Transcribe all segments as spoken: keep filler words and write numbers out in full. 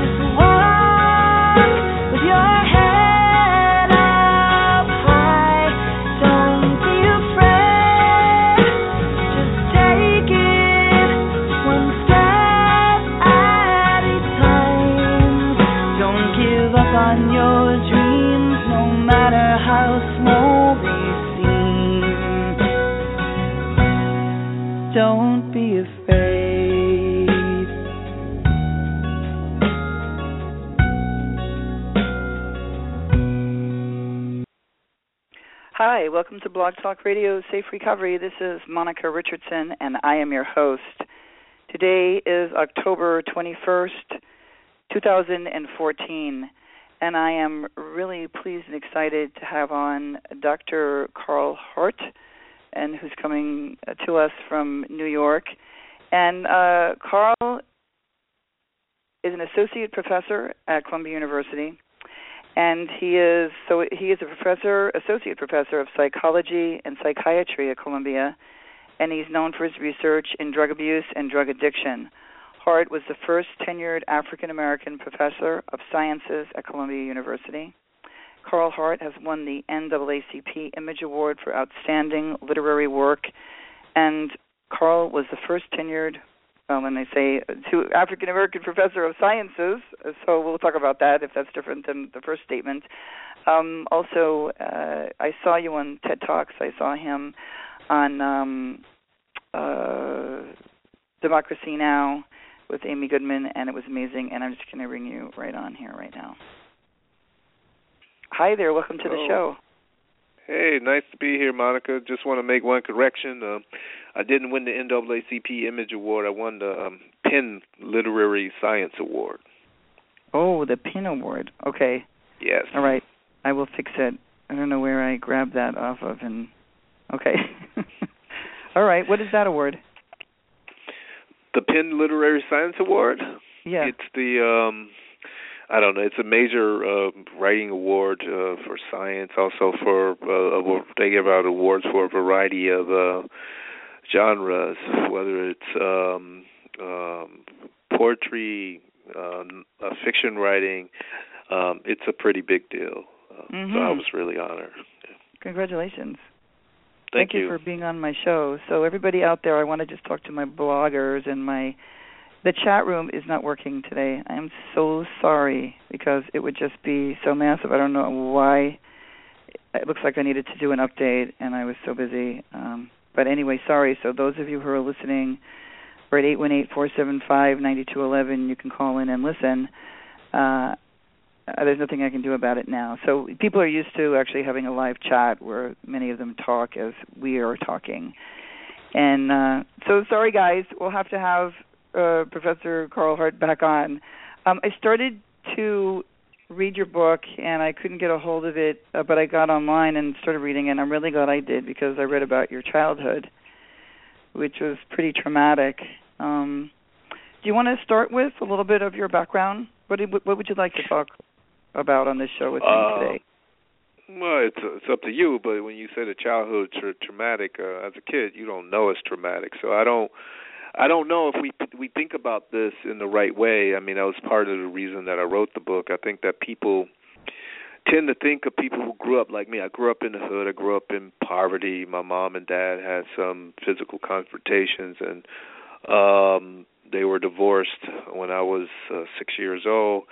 just walk with your head up high. Don't be afraid, just take it one step at a time. Don't give up on your dreams, no matter how small. Don't be afraid. Hi, welcome to Blog Talk Radio Safe Recovery. This is Monica Richardson, and I am your host. Today is October twenty-first, twenty fourteen, and I am really pleased and excited to have on Doctor Carl Hart, and who's coming to us from New York. And uh, Carl is an associate professor at Columbia University, and he is so he is a professor, associate professor of psychology and psychiatry at Columbia, and he's known for his research in drug abuse and drug addiction. Hart was the first tenured African-American professor of sciences at Columbia University. Carl Hart has won the N double A C P Image Award for Outstanding Literary Work, and Carl was the first tenured, well, when they say, African-American professor of sciences, so we'll talk about that if that's different than the first statement. Um, also, uh, I saw you on TED Talks. I saw him on um, uh, Democracy Now! With Amy Goodman, and it was amazing, and I'm just going to bring you right on here right now. Hi there, welcome to the oh. show. Hey, nice to be here, Monica. Just want to make one correction. Uh, I didn't win the N double A C P Image Award. I won the um, PEN Literary Science Award. Oh, the PEN Award. Okay. Yes. All right. I will fix it. I don't know where I grabbed that off of. And okay. All right. What is that award? The PEN Literary Science Award? Yeah. It's the... Um, I don't know. It's a major uh, writing award uh, for science. Also, for uh, they give out awards for a variety of uh, genres, whether it's um, um, poetry, um, uh, fiction writing. Um, it's a pretty big deal. Uh, mm-hmm. So I was really honored. Yeah. Congratulations! Thank, Thank you. you for being on my show. So everybody out there, I want to just talk to my bloggers and my. The chat room is not working today. I am so sorry because it would just be so massive. I don't know why. It looks like I needed to do an update, and I was so busy. Um, but anyway, sorry. So those of you who are listening, we're at eight one eight, four seven five, nine two one one. You can call in and listen. Uh, there's nothing I can do about it now. So people are used to actually having a live chat where many of them talk as we are talking. And uh, so sorry, guys. We'll have to have... Uh, Professor Carl Hart back on. Um, I started to read your book, and I couldn't get a hold of it, uh, but I got online and started reading it, and I'm really glad I did because I read about your childhood, which was pretty traumatic. Um, do you want to start with a little bit of your background? What, did, what would you like to talk about on this show with me uh, today? Well, it's, it's up to you, but when you say the childhood tra- traumatic, uh, as a kid, you don't know it's traumatic, so I don't... I don't know if we we think about this in the right way. I mean, that was part of the reason that I wrote the book. I think that people tend to think of people who grew up like me. I grew up in the hood. I grew up in poverty. My mom and dad had some physical confrontations, and um, they were divorced when I was uh, six years old.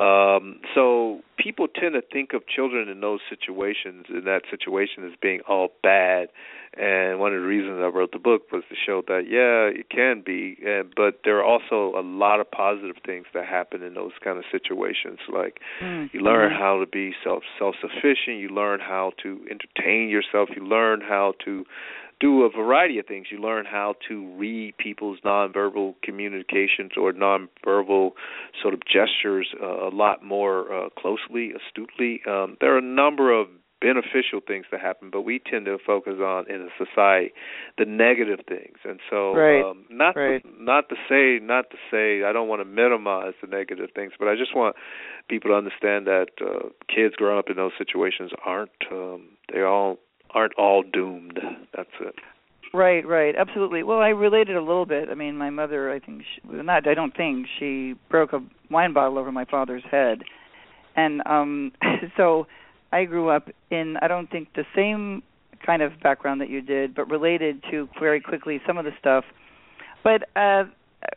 Um, so people tend to think of children in those situations, in that situation, as being all bad. And one of the reasons I wrote the book was to show that, yeah, it can be, but there are also a lot of positive things that happen in those kind of situations. Like mm-hmm. you learn how to be self, self-sufficient, you learn how to entertain yourself, you learn how to do a variety of things. You learn how to read people's nonverbal communications or nonverbal sort of gestures uh, a lot more uh, closely, astutely. Um, there are a number of beneficial things that happen, but we tend to focus on, in a society, the negative things. And so right. um, not right. to, not to say not to say I don't want to minimize the negative things, but I just want people to understand that uh, kids growing up in those situations aren't um, they all aren't all doomed. That's it. Right, right, absolutely. Well, I related a little bit. I mean, my mother, I think, she, not I don't think, she broke a wine bottle over my father's head. And um, so I grew up in, I don't think, the same kind of background that you did, but related to very quickly some of the stuff. But, uh,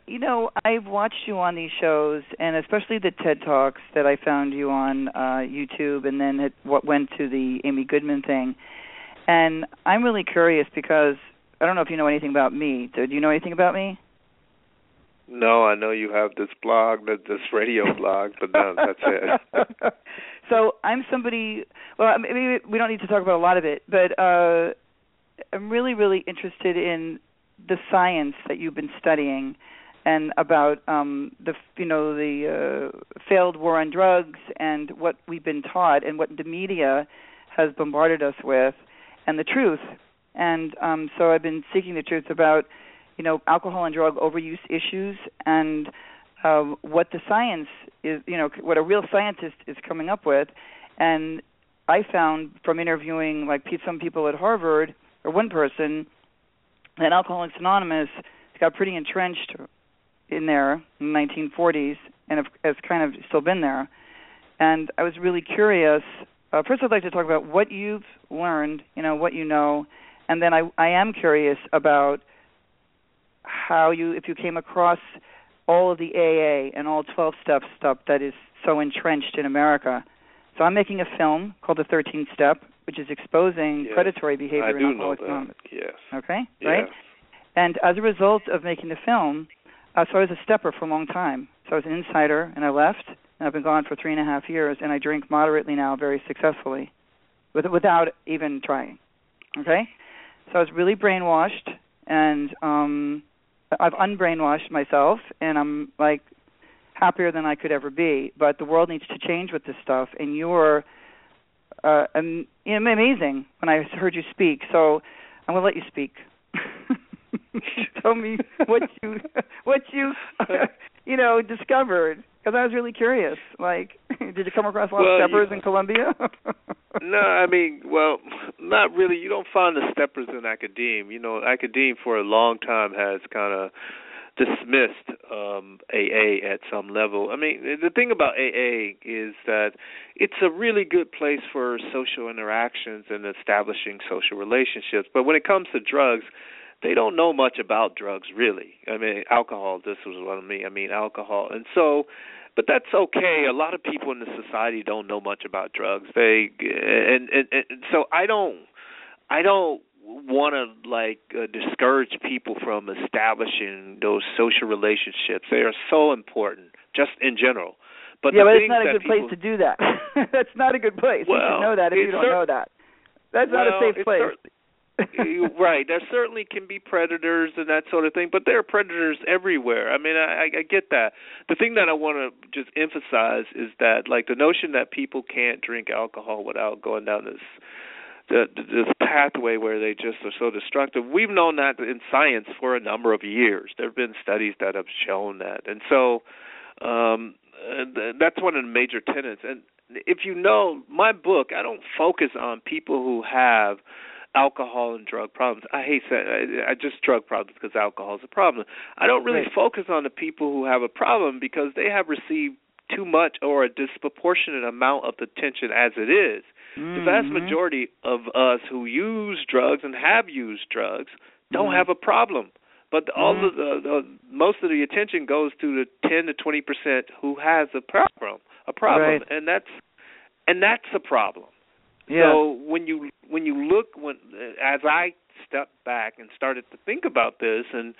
you know, I've watched you on these shows, and especially the TED Talks that I found you on uh, YouTube, and then it, what went to the Amy Goodman thing. And I'm really curious because I don't know if you know anything about me. Do you know anything about me? No, I know you have this blog, this radio blog, but no, that's it. So I'm somebody, well, I mean, we don't need to talk about a lot of it, but uh, I'm really, really interested in the science that you've been studying and about um, the, you know, the uh, failed war on drugs and what we've been taught and what the media has bombarded us with. And the truth, and um, so I've been seeking the truth about, you know, alcohol and drug overuse issues, and uh, what the science is, you know, what a real scientist is coming up with. And I found from interviewing like some people at Harvard, or one person, that Alcoholics Anonymous got pretty entrenched in there in the nineteen forties, and has kind of still been there. And I was really curious. Uh, first, I'd like to talk about what you've learned, you know, what you know, and then I, I am curious about how you, if you came across all of the A A and all twelve-step stuff that is so entrenched in America. So I'm making a film called The thirteenth Step, which is exposing yes, predatory behavior in Alcoholics Anonymous. Yes. Okay, yes. Right? And as a result of making the film, uh, so I was a stepper for a long time. So I was an insider, and I left. And I've been gone for three and a half years, and I drink moderately now very successfully with, without even trying, okay? So I was really brainwashed, and um, I've unbrainwashed myself, and I'm, like, happier than I could ever be. But the world needs to change with this stuff, and you're uh, am- amazing when I heard you speak. So I'm going to let you speak. Tell me what you, what you, you know, discovered. Because I was really curious. Like, did you come across a lot well, of steppers you, in Columbia? No, I mean, well, not really. You don't find the steppers in academe. You know, academe for a long time has kind of dismissed um, A A at some level. I mean, the thing about A A is that it's a really good place for social interactions and establishing social relationships. But when it comes to drugs, they don't know much about drugs, really. I mean, alcohol, this was what I mean. I mean, alcohol. And so, but that's okay. A lot of people in the society don't know much about drugs. They, and, and, and so I don't, I don't want to, like, uh, discourage people from establishing those social relationships. They are so important, just in general. But yeah, but it's not a good people, place to do that. That's not a good place. Well, you should know that if you don't cer- know that. That's well, not a safe place. Cer- Right, there certainly can be predators and that sort of thing, but there are predators everywhere. I mean, I, I get that. The thing that I want to just emphasize is that, like, the notion that people can't drink alcohol without going down this the, this pathway where they just are so destructive, we've known that in science for a number of years. There have been studies that have shown that. And so um, that's one of the major tenets. And if you know, my book, I don't focus on people who have alcohol and drug problems. I hate that. I, I just drug problems because alcohol is a problem. I don't really right. focus on the people who have a problem because they have received too much or a disproportionate amount of attention as it is. Mm-hmm. The vast majority of us who use drugs and have used drugs don't mm-hmm. have a problem. But the, mm-hmm. all of the, the most of the attention goes to the ten to twenty percent who has a problem. a problem, right. and that's and that's a problem. Yeah. So when you when you look when as I stepped back and started to think about this and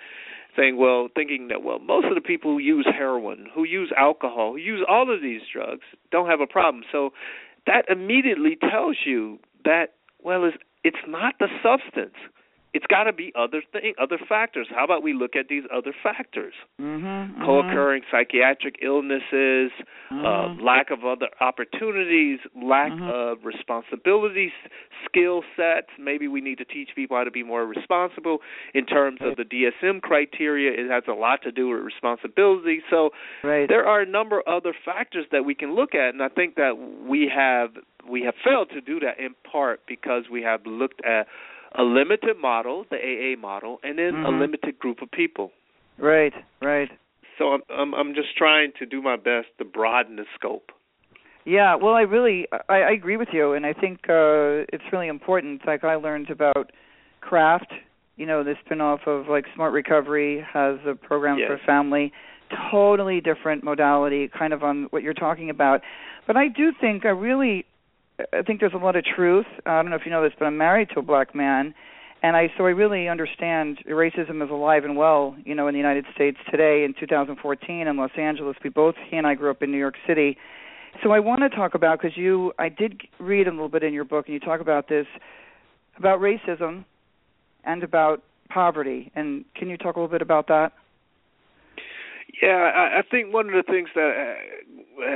saying, well, thinking that well, most of the people who use heroin, who use alcohol, who use all of these drugs, don't have a problem. So that immediately tells you that well, it's it's not the substance. It's got to be other thing, other factors. How about we look at these other factors? Mm-hmm, Co-occurring mm-hmm. psychiatric illnesses, mm-hmm. uh, lack of other opportunities, lack mm-hmm. of responsibilities, skill sets. Maybe we need to teach people how to be more responsible. In terms right. of the D S M criteria, it has a lot to do with responsibility. So right. there are a number of other factors that we can look at, and I think that we have we have failed to do that in part because we have looked at a limited model, the A A model, and then mm-hmm. a limited group of people. Right, right. So I'm, I'm I'm just trying to do my best to broaden the scope. Yeah, well, I really I, I agree with you, and I think uh, it's really important. Like I learned about Craft, you know, the spinoff of like Smart Recovery has a program yes. for family, totally different modality, kind of on what you're talking about. But I do think I really. I think there's a lot of truth. I don't know if you know this, but I'm married to a black man, and I so I really understand racism is alive and well, you know, in the United States today in two thousand fourteen in Los Angeles. We both, he and I grew up in New York City. So I want to talk about, because you, I did read a little bit in your book, and you talk about this, about racism and about poverty. And can you talk a little bit about that? Yeah, I, I think one of the things that uh,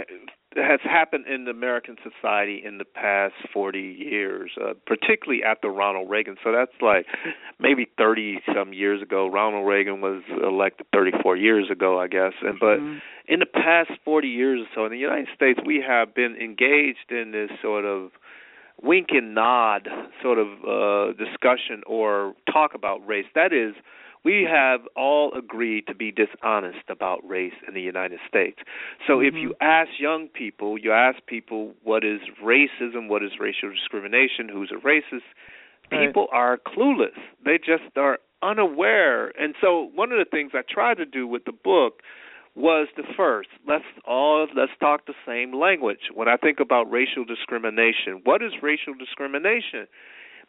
has happened in American society in the past forty years, uh, particularly after Ronald Reagan. So that's like maybe thirty-some years ago. Ronald Reagan was elected thirty-four years ago, I guess. And But mm-hmm. in the past forty years or so in the United States, we have been engaged in this sort of wink and nod sort of uh, discussion or talk about race. That is, we have all agreed to be dishonest about race in the United States. So mm-hmm. if you ask young people, you ask people what is racism, what is racial discrimination, who's a racist, right. people are clueless. They just are unaware. And so one of the things I tried to do with the book was the first, let's all let's talk the same language. When I think about racial discrimination, what is racial discrimination?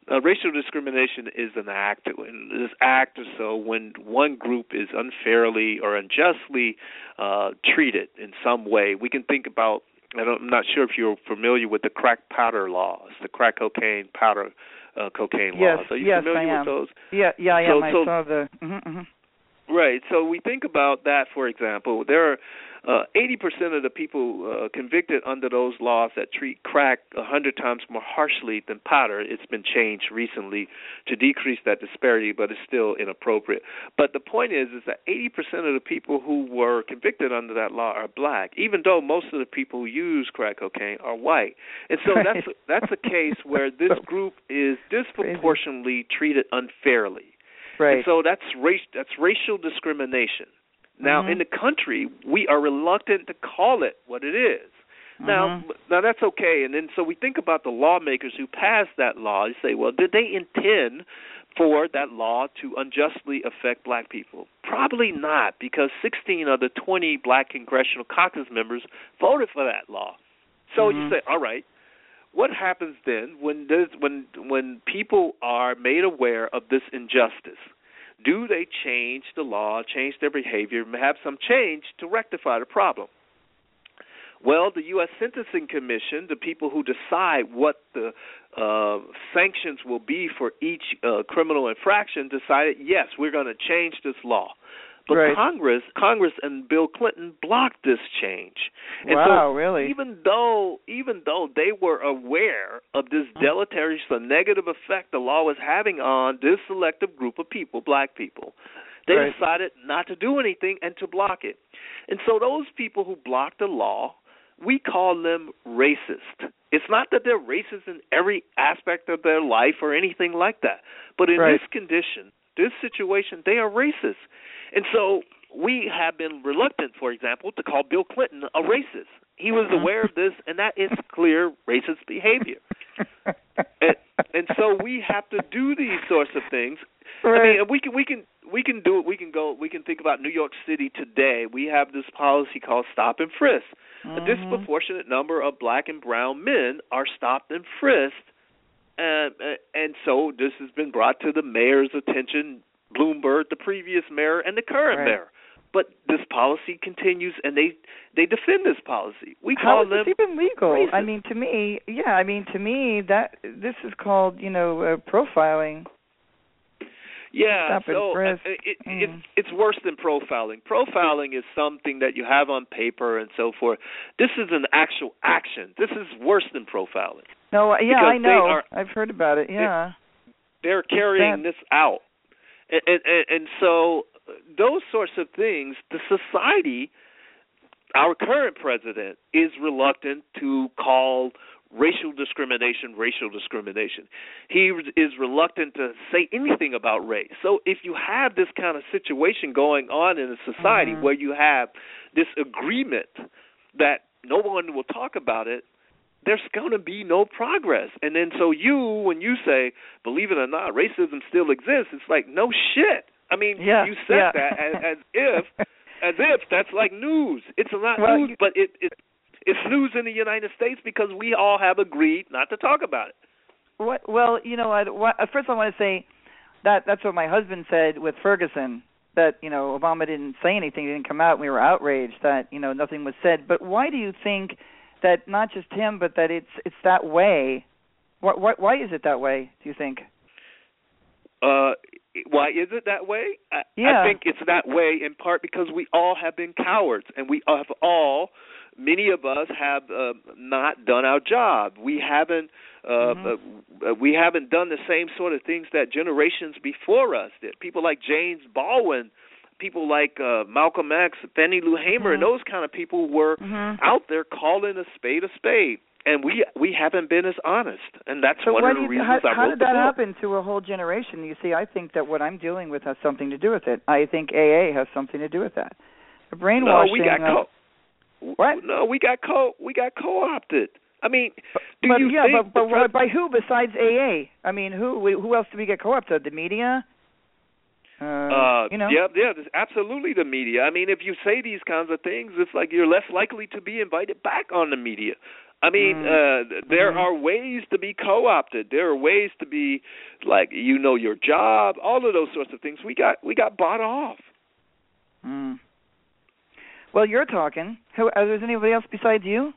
Uh, racial discrimination is an act, this act or so when one group is unfairly or unjustly uh, treated in some way. We can think about, I don't, I'm not sure if you're familiar with the crack powder laws, the crack cocaine powder uh, cocaine yes, laws. Are you yes, familiar I am. with those? Yeah, yeah, I am. So, I so, saw the... Mm-hmm, mm-hmm. Right. So we think about that, for example. There are uh, eighty percent of the people uh, convicted under those laws that treat crack one hundred times more harshly than powder. It's been changed recently to decrease that disparity, but it's still inappropriate. But the point is is that eighty percent of the people who were convicted under that law are black, even though most of the people who use crack cocaine are white. And so right. that's, that's a case where this group is disproportionately treated unfairly. Right. And so that's race, that's racial discrimination. Now, mm-hmm. in the country, we are reluctant to call it what it is. Mm-hmm. Now, now that's okay. And then so we think about the lawmakers who passed that law. You say, well, did they intend for that law to unjustly affect black people? Probably not, because sixteen of the twenty black congressional caucus members voted for that law. So mm-hmm. you say, all right. What happens then when this, when when people are made aware of this injustice? Do they change the law, change their behavior, have some change to rectify the problem? Well, the U S Sentencing Commission, the people who decide what the uh, sanctions will be for each uh, criminal infraction, decided, yes, we're going to change this law. But right. Congress, Congress, and Bill Clinton blocked this change. And wow! So really? Even though, even though they were aware of this deleterious, the negative effect the law was having on this selective group of people, black people, they right. decided not to do anything and to block it. And so those people who blocked the law, we call them racist. It's not that they're racist in every aspect of their life or anything like that, but in right. this condition, this situation, they are racist. And so we have been reluctant, for example, to call Bill Clinton a racist. He was aware of this, and that is clear racist behavior. and, and so we have to do these sorts of things. Right. I mean, we can we can we can do it. We can go. We can think about New York City today. We have this policy called stop and frisk. Mm-hmm. A disproportionate number of black and brown men are stopped and frisked. And, and so this has been brought to the mayor's attention, Bloomberg, the previous mayor, and the current right. mayor. But this policy continues, and they, they defend this policy. We call How is them this even legal? Racist. I mean, to me, yeah, I mean, to me, that this is called, you know, uh, profiling. Yeah, so it, it, mm. it, it's worse than profiling. Profiling is something that you have on paper and so forth. This is an actual action. This is worse than profiling. No, yeah, I know. Are, I've heard about it, yeah. They, they're carrying this out. And, and, and so those sorts of things, the society, our current president, is reluctant to call racial discrimination, racial discrimination. He is reluctant to say anything about race. So if you have this kind of situation going on in a society mm-hmm. where you have this agreement that no one will talk about it, there's going to be no progress. And then so you, when you say, believe it or not, racism still exists, it's like, no shit. I mean, yeah, you said yeah. that as, as if as if that's like news. It's not well, news, you, but it, it it's news in the United States because we all have agreed not to talk about it. What, well, you know, I, first I want to say that that's what my husband said with Ferguson, that, you know, Obama didn't say anything, he didn't come out, and we were outraged that, you know, nothing was said. But why do you think that not just him, but that it's it's that way? Why, why, why is it that way, do you think? Uh, why is it that way? I, yeah. I think it's that way in part because we all have been cowards, and we have all, many of us have uh, not done our job. We haven't uh, mm-hmm. uh, we haven't done the same sort of things that generations before us did. People like James Baldwin, people like uh, Malcolm X, Fannie Lou Hamer, mm-hmm. and those kind of people were mm-hmm. out there calling a spade a spade. And we we haven't been as honest, and that's so one of the you, reasons how, I wrote the book. How did that happen to a whole generation? You see, I think that what I'm dealing with has something to do with it. I think A A has something to do with that. The brainwashing. No, we got co- uh, what? No, we got co- we got co-opted. I mean, do but, you yeah, think but, but pres- by who besides A A? I mean, who who else do we get co-opted? The media. Uh, uh, you know. Yeah, yeah, absolutely the media. I mean, if you say these kinds of things, it's like you're less likely to be invited back on the media. I mean, uh, there mm-hmm. are ways to be co-opted. There are ways to be, like, you know, your job, all of those sorts of things. We got we got bought off. Mm. Well, you're talking. Who, is there anybody else besides you?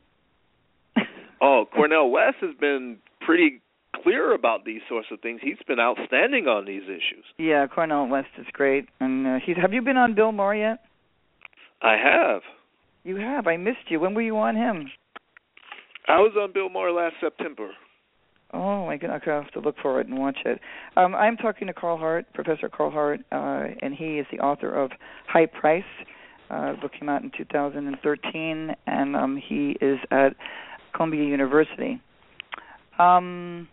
Oh, Cornell West has been pretty clear about these sorts of things. He's been outstanding on these issues. Yeah, Cornell West is great. And uh, he's. Have you been on Bill Maher yet? I have. You have. I missed you. When were you on him? I was on Bill Maher last September. Oh, my goodness. I'll have to look for it and watch it. Um, I'm talking to Carl Hart, Professor Carl Hart, uh, and he is the author of High Price. Uh, the book came out in two thousand thirteen, and um, he is at Columbia University. Um,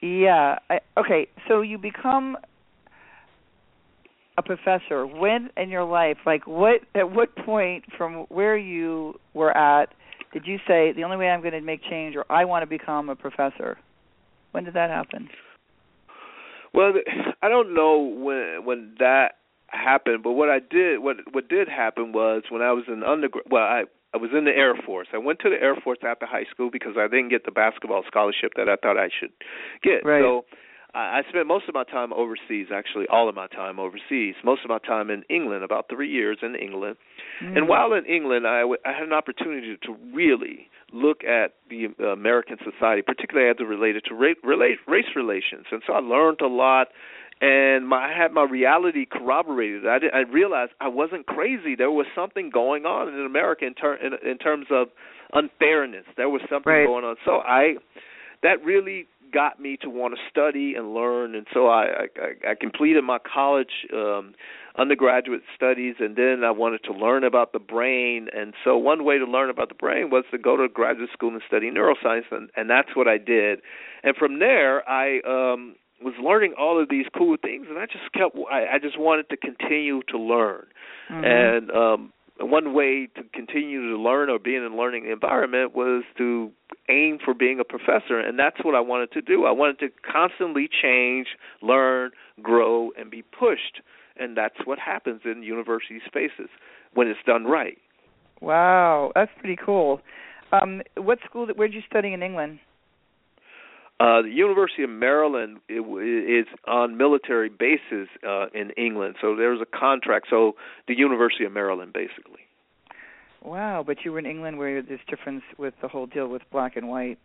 yeah. I, okay, so you become a professor. When in your life, like what? At what point from where you were at, did you say, the only way I'm going to make change, or I want to become a professor? When did that happen? Well, I don't know when when that happened, but what I did, what what did happen was when I was in undergrad, well, I, I was in the Air Force. I went to the Air Force after high school because I didn't get the basketball scholarship that I thought I should get. Right. So I spent most of my time overseas, actually all of my time overseas, most of my time in England, about three years in England. Mm-hmm. And while in England, I, w- I had an opportunity to really look at the American society, particularly as it related to ra- relate, race relations. And so I learned a lot, and my, I had my reality corroborated. I, did, I realized I wasn't crazy. There was something going on in America in, ter- in, in terms of unfairness. There was something right. going on. So I that really got me to want to study and learn, and so I, I, I completed my college um, undergraduate studies, and then I wanted to learn about the brain, and so one way to learn about the brain was to go to graduate school and study neuroscience, and, and that's what I did. And from there, I um, was learning all of these cool things, and I just kept. I, I just wanted to continue to learn, mm-hmm. and um, one way to continue to learn or be in a learning environment was to aim for being a professor, and that's what I wanted to do. I wanted to constantly change, learn, grow, and be pushed, and that's what happens in university spaces when it's done right. Wow, that's pretty cool. Um, what school? Where did you study in England? Uh, the University of Maryland is on military bases uh, in England, so there's a contract. So the University of Maryland, basically. Wow, but you were in England where there's difference with the whole deal with black and white,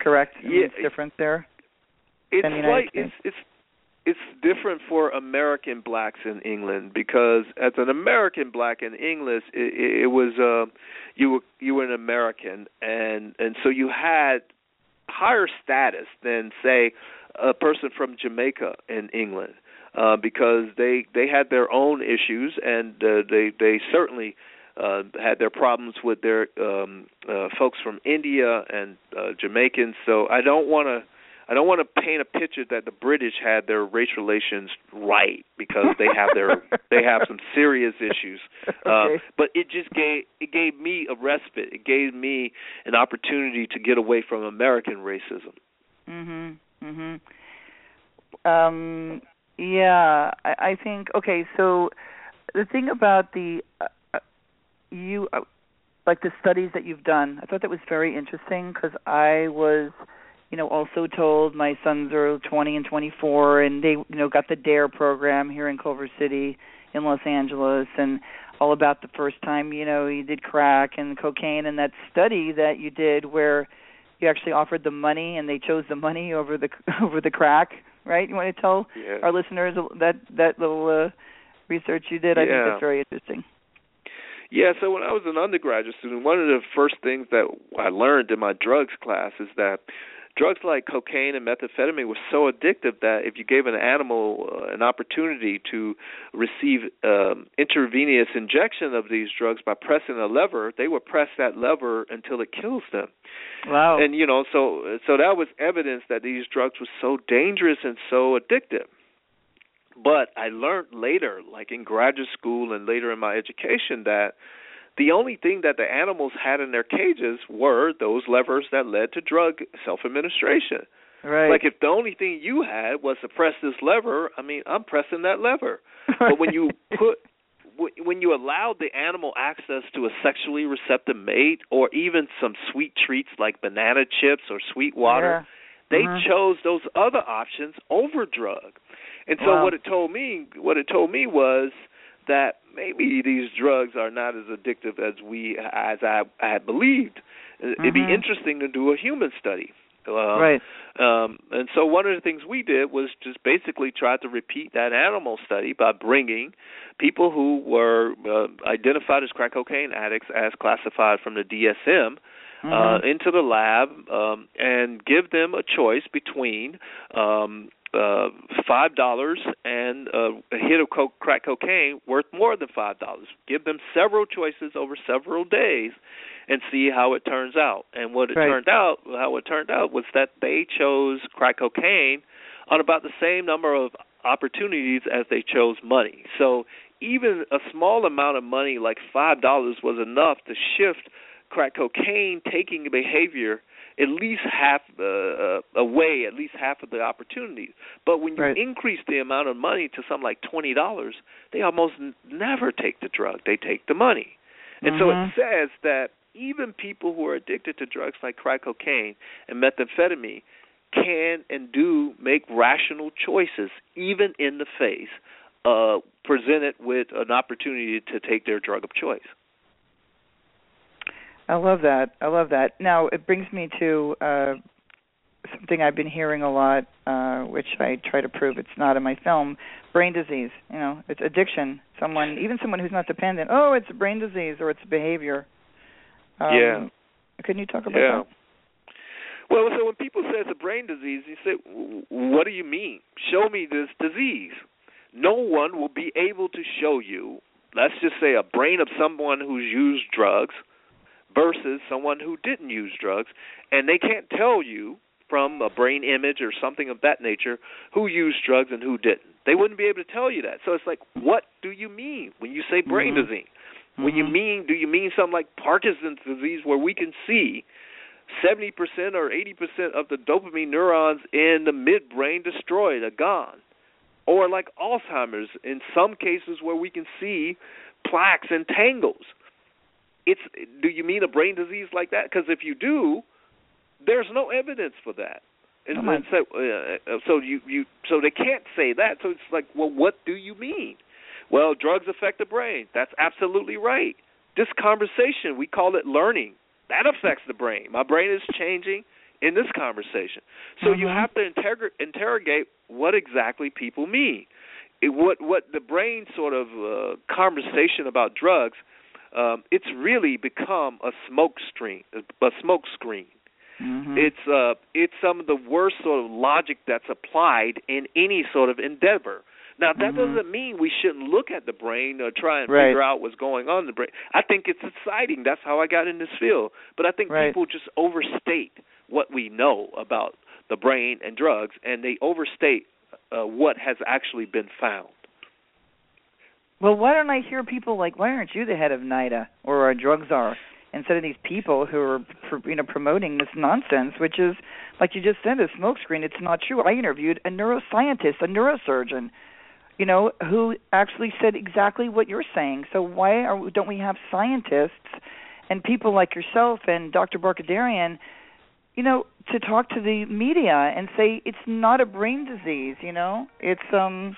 correct? I mean, yeah, it's different there. It's the like it's, it's it's different for American blacks in England because as an American black in England, it, it was uh, you were you were an American, and and so you had higher status than, say, a person from Jamaica in England, uh, because they, they had their own issues, and uh, they they certainly uh, had their problems with their um, uh, folks from India and uh, Jamaicans. So I don't want to I don't want to paint a picture that the British had their race relations right, because they have their they have some serious issues. Uh, okay. But it just gave it gave me a respite. It gave me an opportunity to get away from American racism. Mhm. Mhm. Um, yeah, I, I think okay. So the thing about the uh, you uh, like the studies that you've done, I thought that was very interesting because I was. You know, also told my sons are twenty and twenty-four, and they, you know, got the DARE program here in Culver City in Los Angeles, and all about the first time, you know, you did crack and cocaine, and that study that you did where you actually offered the money and they chose the money over the over the crack, right? You want to tell yeah. our listeners that that little uh, research you did? I yeah. think that's very interesting. Yeah, so when I was an undergraduate student, one of the first things that I learned in my drugs class is that drugs like cocaine and methamphetamine were so addictive that if you gave an animal uh, an opportunity to receive um, intravenous injection of these drugs by pressing a lever, they would press that lever until it kills them. Wow. And, you know, so so that was evidence that these drugs were so dangerous and so addictive. But I learned later, like in graduate school and later in my education, that the only thing that the animals had in their cages were those levers that led to drug self-administration. Right. Like if the only thing you had was to press this lever, I mean, I'm pressing that lever. Right. But when you put, when you allowed the animal access to a sexually receptive mate or even some sweet treats like banana chips or sweet water, yeah. they uh-huh. chose those other options over drug. And so wow. what it told me, what it told me was that maybe these drugs are not as addictive as we as I, I had believed. Mm-hmm. It'd be interesting to do a human study. Um, right. Um, and so one of the things we did was just basically try to repeat that animal study by bringing people who were uh, identified as crack cocaine addicts as classified from the D S M mm-hmm. uh, into the lab um, and give them a choice between um, – Uh, five dollars and uh, a hit of co- crack cocaine worth more than five dollars. Give them several choices over several days and see how it turns out. And what it right. turned out, how it turned out was that they chose crack cocaine on about the same number of opportunities as they chose money. So even a small amount of money, like five dollars, was enough to shift crack cocaine taking behavior at least half uh, away, at least half of the opportunities. But when you right. increase the amount of money to something like twenty dollars, they almost n- never take the drug. They take the money. And mm-hmm. so it says that even people who are addicted to drugs like crack cocaine and methamphetamine can and do make rational choices, even in the face, uh, presented with an opportunity to take their drug of choice. I love that. I love that. Now, it brings me to uh, something I've been hearing a lot, uh, which I try to prove it's not in my film, brain disease. You know, it's addiction. Someone, even someone who's not dependent, oh, it's a brain disease or it's behavior. Um, yeah. Couldn't you talk about yeah. that? Well, so when people say it's a brain disease, you say, what do you mean? Show me this disease. No one will be able to show you, let's just say a brain of someone who's used drugs, versus someone who didn't use drugs, and they can't tell you from a brain image or something of that nature who used drugs and who didn't. They wouldn't be able to tell you that. So it's like, what do you mean when you say brain mm-hmm. disease? When mm-hmm. you mean, do you mean something like Parkinson's disease where we can see seventy percent or eighty percent of the dopamine neurons in the midbrain destroyed or gone? Or like Alzheimer's in some cases where we can see plaques and tangles? It's do you mean a brain disease like that? Because if you do, there's no evidence for that. And, oh and so, uh, so you, you so they can't say that. So it's like, well, what do you mean? Well, drugs affect the brain. That's absolutely right. This conversation, we call it learning. That affects the brain. My brain is changing in this conversation. So mm-hmm. you have to interrog- interrogate what exactly people mean. It, what what the brain sort of uh, conversation about drugs, um, it's really become a smoke screen, a smoke screen. Mm-hmm. It's uh, it's some of the worst sort of logic that's applied in any sort of endeavor. Now, that mm-hmm. doesn't mean we shouldn't look at the brain or try and right. figure out what's going on in the brain. I think it's exciting. That's how I got in this field. But I think right. people just overstate what we know about the brain and drugs, and they overstate uh, what has actually been found. Well, why don't I hear people like, why aren't you the head of NIDA or our drug czar? Instead of these people who are, you know, promoting this nonsense, which is, like you just said, a smokescreen. It's not true. I interviewed a neuroscientist, a neurosurgeon, you know, who actually said exactly what you're saying. So why are, don't we have scientists and people like yourself and Doctor Barkadarian, you know, to talk to the media and say it's not a brain disease? You know, it's um.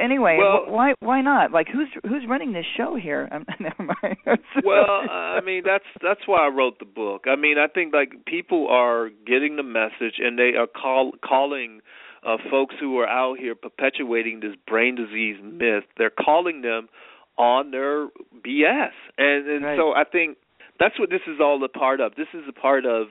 Anyway, well, why why not? Like, who's who's running this show here? I'm, never mind. Well, I mean, that's that's why I wrote the book. I mean, I think, like, people are getting the message, and they are call, calling uh, folks who are out here perpetuating this brain disease myth. They're calling them on their B S. And, and right. so I think that's what this is all a part of. This is a part of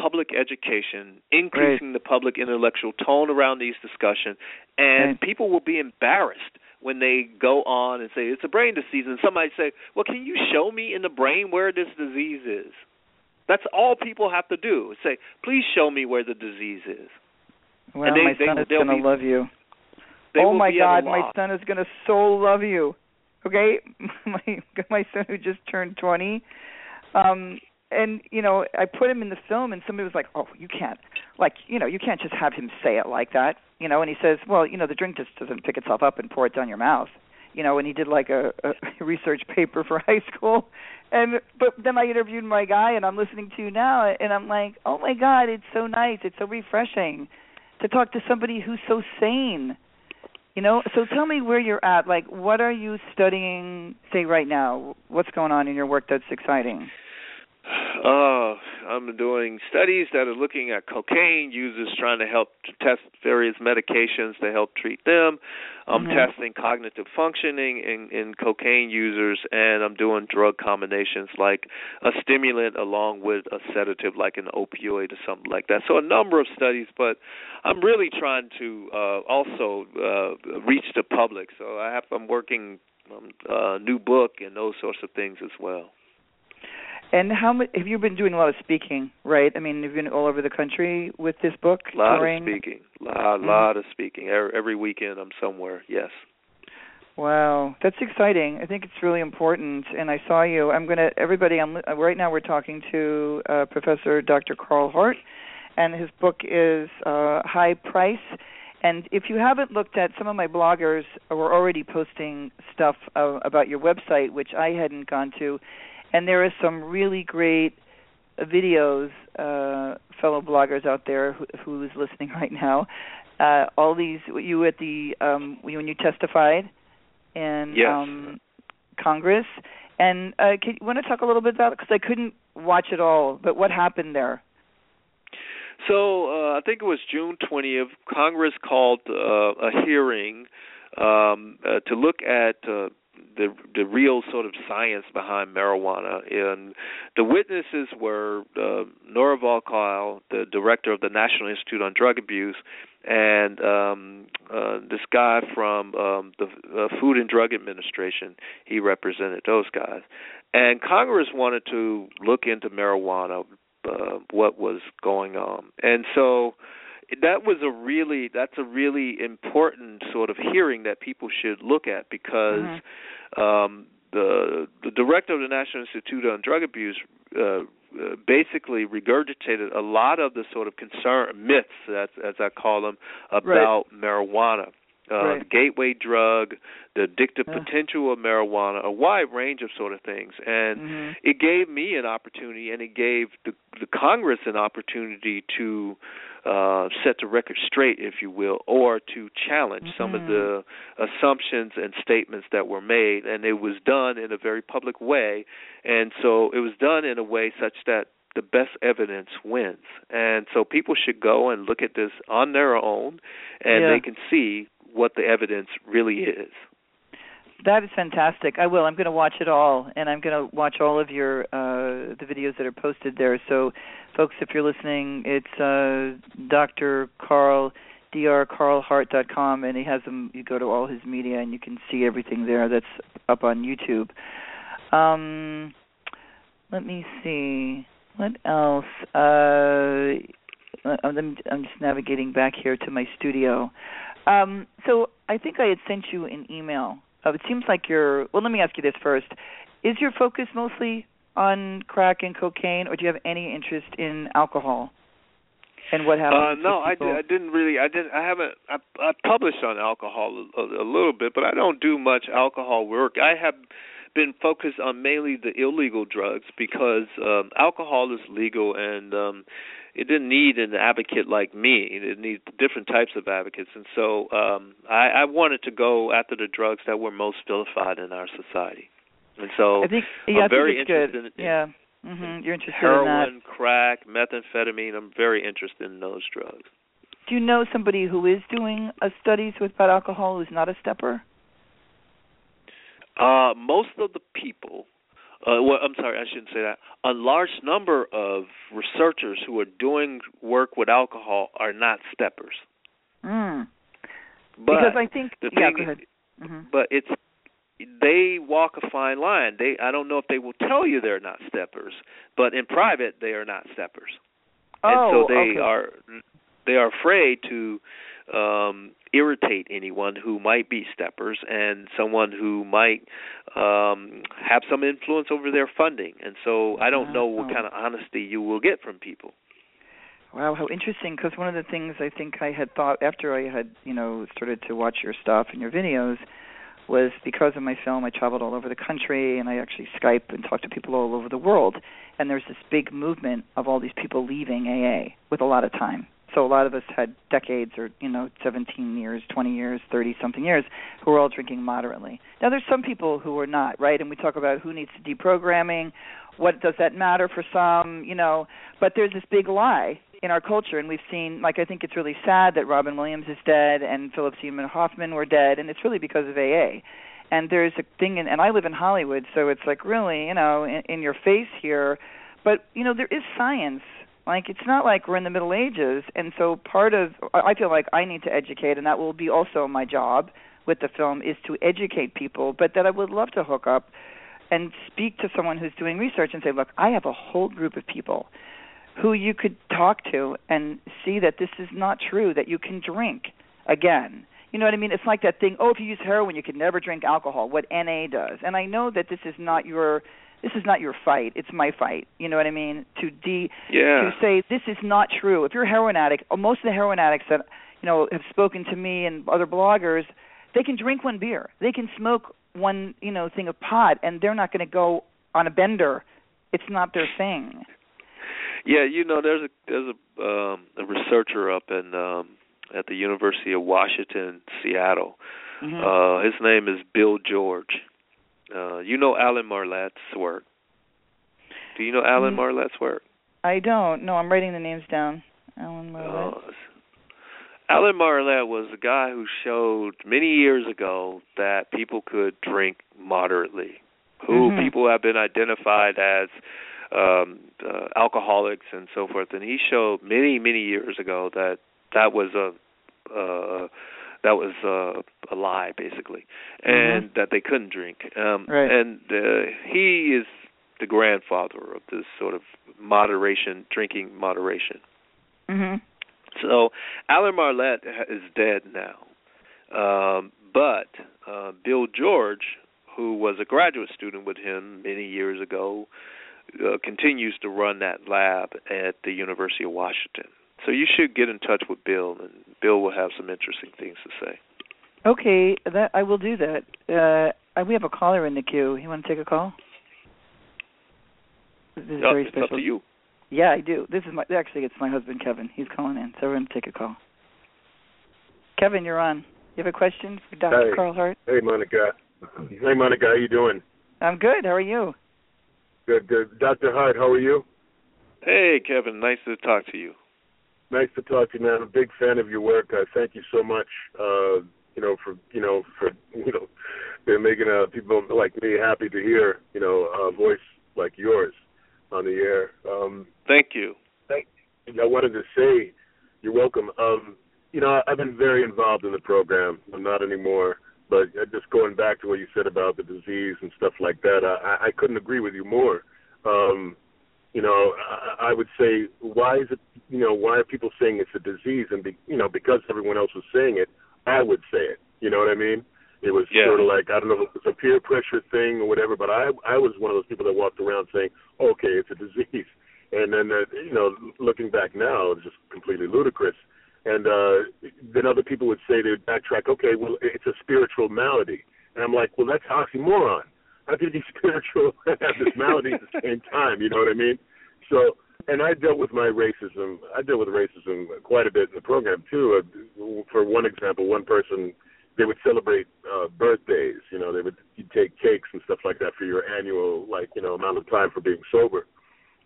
public education, increasing right. the public intellectual tone around these discussions, and right. people will be embarrassed when they go on and say, it's a brain disease, and somebody say, well, can you show me in the brain where this disease is? That's all people have to do, say, please show me where the disease is. Well, and they, my son they, is going to love you. Oh, my God, my son is going to so love you. Okay? my, my son who just turned twenty, um... and, you know, I put him in the film, and somebody was like, oh, you can't, like, you know, you can't just have him say it like that, you know. And he says, well, you know, the drink just doesn't pick itself up and pour it down your mouth, you know. And he did, like, a, a research paper for high school. And but then I interviewed my guy, and I'm listening to you now, and I'm like, oh, my God, it's so nice. It's so refreshing to talk to somebody who's so sane, you know. So tell me where you're at. Like, what are you studying, say, right now? What's going on in your work that's exciting? Uh, I'm doing studies that are looking at cocaine users, trying to help to test various medications to help treat them. I'm mm-hmm. testing cognitive functioning in, in cocaine users, and I'm doing drug combinations like a stimulant along with a sedative like an opioid or something like that. So a number of studies, but I'm really trying to uh, also uh, reach the public. So I have, I'm working on a new book and those sorts of things as well. And how much, have you been doing a lot of speaking, right? I mean, you've been all over the country with this book? A lot touring. of speaking. A lot, mm-hmm. lot of speaking. Every weekend I'm somewhere, yes. Wow. That's exciting. I think it's really important. And I saw you. I'm going to, everybody, I'm, right now we're talking to uh, Professor Doctor Carl Hart, and his book is uh, High Price. And if you haven't looked at, some of my bloggers were already posting stuff uh, about your website, which I hadn't gone to. And there are some really great videos, uh, fellow bloggers out there who, who is listening right now. Uh, all these, you at the, um, when you testified in yes. um, Congress. And uh, can, you want to talk a little bit about it? Because I couldn't watch it all, but what happened there? So uh, I think it was June twentieth, Congress called uh, a hearing um, uh, to look at uh, the the real sort of science behind marijuana. And the witnesses were uh, Nora Volkow, the director of the National Institute on Drug Abuse, and um, uh, this guy from um, the uh, Food and Drug Administration. He represented those guys. And Congress wanted to look into marijuana, uh, what was going on. And so that was a really, that's a really important sort of hearing that people should look at, because mm-hmm. um, the the director of the National Institute on Drug Abuse uh, basically regurgitated a lot of the sort of concern myths, as, as I call them, about right. marijuana. uh, right. the gateway drug, the addictive yeah. potential of marijuana, a wide range of sort of things. And mm-hmm. it gave me an opportunity, and it gave the, the Congress an opportunity to uh, set the record straight, if you will, or to challenge mm-hmm. some of the assumptions and statements that were made. And it was done in a very public way. And so it was done in a way such that the best evidence wins. And so people should go and look at this on their own, and yeah. they can see what the evidence really is. That is fantastic. I will. I'm going to watch it all, and I'm going to watch all of your uh, the videos that are posted there. So, folks, if you're listening, it's uh, Doctor Carl, D R Carl Hart dot com, and he has them. You go to all his media, and you can see everything there that's up on YouTube. Um, let me see. What else? Uh, I'm, I'm just navigating back here to my studio. Um, so I think I had sent you an email. Uh, it seems like you're – well, let me ask you this first. Is your focus mostly on crack and cocaine, or do you have any interest in alcohol and what happens? Uh, no, I, did, I didn't really – I didn't. I haven't – I, I published on alcohol a, a little bit, but I don't do much alcohol work. I have – been focused on mainly the illegal drugs because um, alcohol is legal, and um, it didn't need an advocate like me. It needs different types of advocates. And so um, I, I wanted to go after the drugs that were most vilified in our society. And so I think, yeah, I'm I very think it's interested good. in, yeah. mm-hmm. in You're interested heroin, in that. crack, methamphetamine. I'm very interested in those drugs. Do you know somebody who is doing uh, studies with about alcohol who's not a stepper? Uh, most of the people, uh, well, I'm sorry, I shouldn't say that. A large number of researchers who are doing work with alcohol are not steppers. Mm. But because I think, the yeah, thing go ahead. Is, mm-hmm. but it's they walk a fine line. They, I don't know if they will tell you they're not steppers, but in private they are not steppers. Oh, and so they okay. are they are afraid to. Um, irritate anyone who might be steppers and someone who might um, have some influence over their funding. And so I don't wow. know what kind of honesty you will get from people. Wow, how interesting, because one of the things I think I had thought after I had, you know, started to watch your stuff and your videos was because of my film I traveled all over the country, and I actually Skype and talked to people all over the world. And there's this big movement of all these people leaving A A with a lot of time. So a lot of us had decades or, you know, seventeen years, twenty years, thirty-something years who were all drinking moderately. Now, there's some people who are not, right? And we talk about who needs deprogramming, what does that matter for some, you know. But there's this big lie in our culture, and we've seen, like, I think it's really sad that Robin Williams is dead and Philip Seymour Hoffman were dead, and it's really because of A A. And there's a thing, in, and I live in Hollywood, so it's like really, you know, in, in your face here. But, you know, there is science. Like, it's not like we're in the Middle Ages, and so part of, I feel like I need to educate, and that will be also my job with the film, is to educate people, but that I would love to hook up and speak to someone who's doing research and say, look, I have a whole group of people who you could talk to and see that this is not true, that you can drink again. You know what I mean? It's like that thing, oh, if you use heroin, you could never drink alcohol, what N A does. And I know that this is not your... This is not your fight. It's my fight. You know what I mean? To de yeah. to say this is not true. If you're a heroin addict, most of the heroin addicts that you know have spoken to me and other bloggers, they can drink one beer, they can smoke one you know thing of pot, and they're not going to go on a bender. It's not their thing. Yeah, you know, there's a there's a, um, a researcher up in um, at the University of Washington, Seattle. Mm-hmm. Uh, his name is Bill George. Uh, you know Alan Marlatt's work. Do you know Alan Marlatt's work? I don't. No, I'm writing the names down. Alan Marlatt. Uh, Alan Marlatt was the guy who showed many years ago that people could drink moderately, who mm-hmm. people have been identified as um, uh, alcoholics and so forth. And he showed many, many years ago that that was a... Uh, That was uh, a lie, basically, and mm-hmm. that they couldn't drink. Um, right. And uh, he is the grandfather of this sort of moderation, drinking moderation. Mm-hmm. So Alan Marlatt is dead now. Um, but uh, Bill George, who was a graduate student with him many years ago, uh, continues to run that lab at the University of Washington. So you should get in touch with Bill, and Bill will have some interesting things to say. Okay, that I will do that. Uh, we have a caller in the queue. You want to take a call? This is yeah, very special. It's up to you. Yeah, I do. This is my actually it's my husband Kevin. He's calling in, so we're going to take a call. Kevin, you're on. You have a question for Doctor Hey. Carl Hart? Hey, Monica. Hey, Monica. How you doing? I'm good. How are you? Good, good. Doctor Hart, how are you? Hey, Kevin. Nice to talk to you. Nice to talk to you, man. I'm a big fan of your work. Uh, thank you so much. Uh, you know, for you know for you know, they're making uh, people like me happy to hear you know a voice like yours on the air. Um, thank you. Thank. I wanted to say you're welcome. Um, You know, I've been very involved in the program. I'm not anymore, but just going back to what you said about the disease and stuff like that, I, I couldn't agree with you more. Um, you know, I, I would say, why is it? You know, why are people saying it's a disease? And be, you know, because everyone else was saying it, I would say it. You know what I mean? It was yeah. sort of like, I don't know if it was a peer pressure thing or whatever, but I I was one of those people that walked around saying, okay, it's a disease, and then uh, you know, looking back now, it's just completely ludicrous. And uh, then other people would say, they would backtrack, okay, well, it's a spiritual malady. And I'm like, well, that's oxymoron. How could it be spiritual and have this malady at the same time? You know what I mean? So, and I dealt with my racism. I dealt with racism quite a bit in the program, too. Uh, for one example, one person, they would celebrate uh, birthdays. You know, they would you'd take cakes and stuff like that for your annual, like, you know, amount of time for being sober.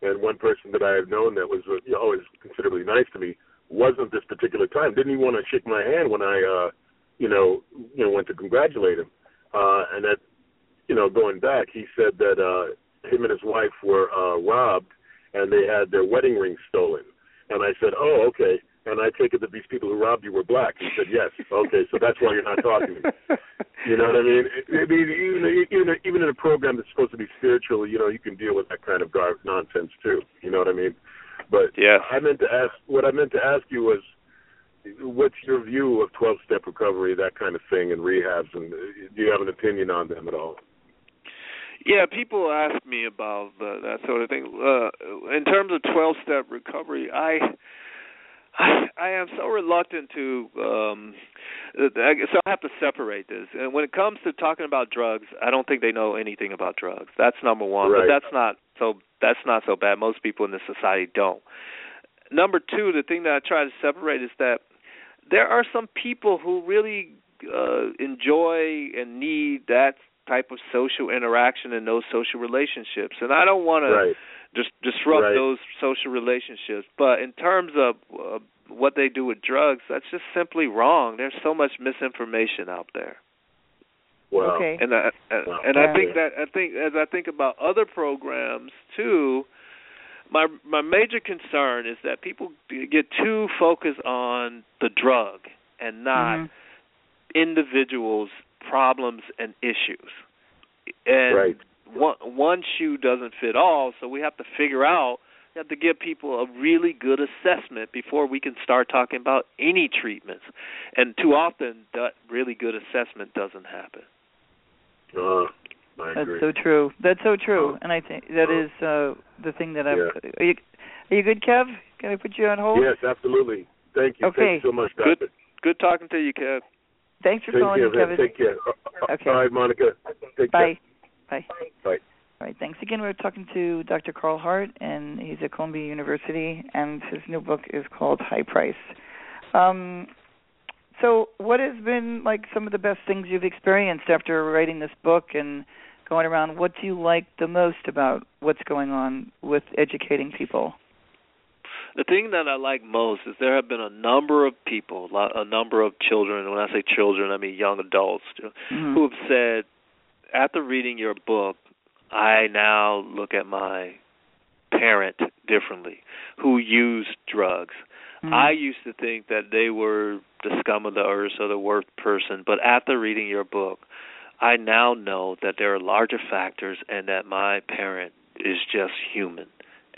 And one person that I have known that was you know, always considerably nice to me wasn't this particular time. Didn't even want to shake my hand when I, uh, you know, you know, went to congratulate him. Uh, and that, you know, going back, he said that uh, him and his wife were uh, robbed, and they had their wedding ring stolen. And I said, oh, okay. And I take it that these people who robbed you were black. He said, yes. Okay, so that's why you're not talking to me. You know what I mean? I mean, even even even in a program that's supposed to be spiritual, you know, you can deal with that kind of gar- nonsense too. You know what I mean? But yeah. I meant to ask. What I meant to ask you was, what's your view of twelve-step recovery, that kind of thing, and rehabs, and do you have an opinion on them at all? Yeah, people ask me about the, that sort of thing. Uh, in terms of twelve-step recovery, I, I, I am so reluctant to. Um, I, so I have to separate this. And when it comes to talking about drugs, I don't think they know anything about drugs. That's number one. Right. But that's not so. That's not so bad. Most people in this society don't. Number two, the thing that I try to separate is that there are some people who really uh, enjoy and need that type of social interaction and those social relationships. And I don't want right. to dis- disrupt right. those social relationships. But in terms of uh, what they do with drugs, that's just simply wrong. There's so much misinformation out there. Wow. Okay. And I, I wow. and I think that I think as I think about other programs too, my my major concern is that people get too focused on the drug and not mm-hmm. individuals' problems and issues. And right. one one shoe doesn't fit all, so we have to figure out we have to give people a really good assessment before we can start talking about any treatments. And too often that really good assessment doesn't happen. Uh, that's so true. That's so true, uh, and I think that uh, is uh, the thing that I. Yeah. Are you, are you good, Kev? Can I put you on hold? Yes, absolutely. Thank you. Okay. Thank you so much, Doctor. Good, good talking to you, Kev. Thanks for Take calling, care, Kevin. Take care. Okay. All right, Monica. Take Bye. care. Bye. Bye. Bye. All right. Thanks again. We're talking to Doctor Carl Hart, and he's at Columbia University, and his new book is called High Price. Um, So what has been, like, some of the best things you've experienced after writing this book and going around? What do you like the most about what's going on with educating people? The thing that I like most is there have been a number of people, a number of children, when I say children, I mean young adults, mm-hmm. who have said, after reading your book, I now look at my parent differently, who used drugs. Mm-hmm. I used to think that they were the scum of the earth or the worst person, but after reading your book, I now know that there are larger factors and that my parent is just human.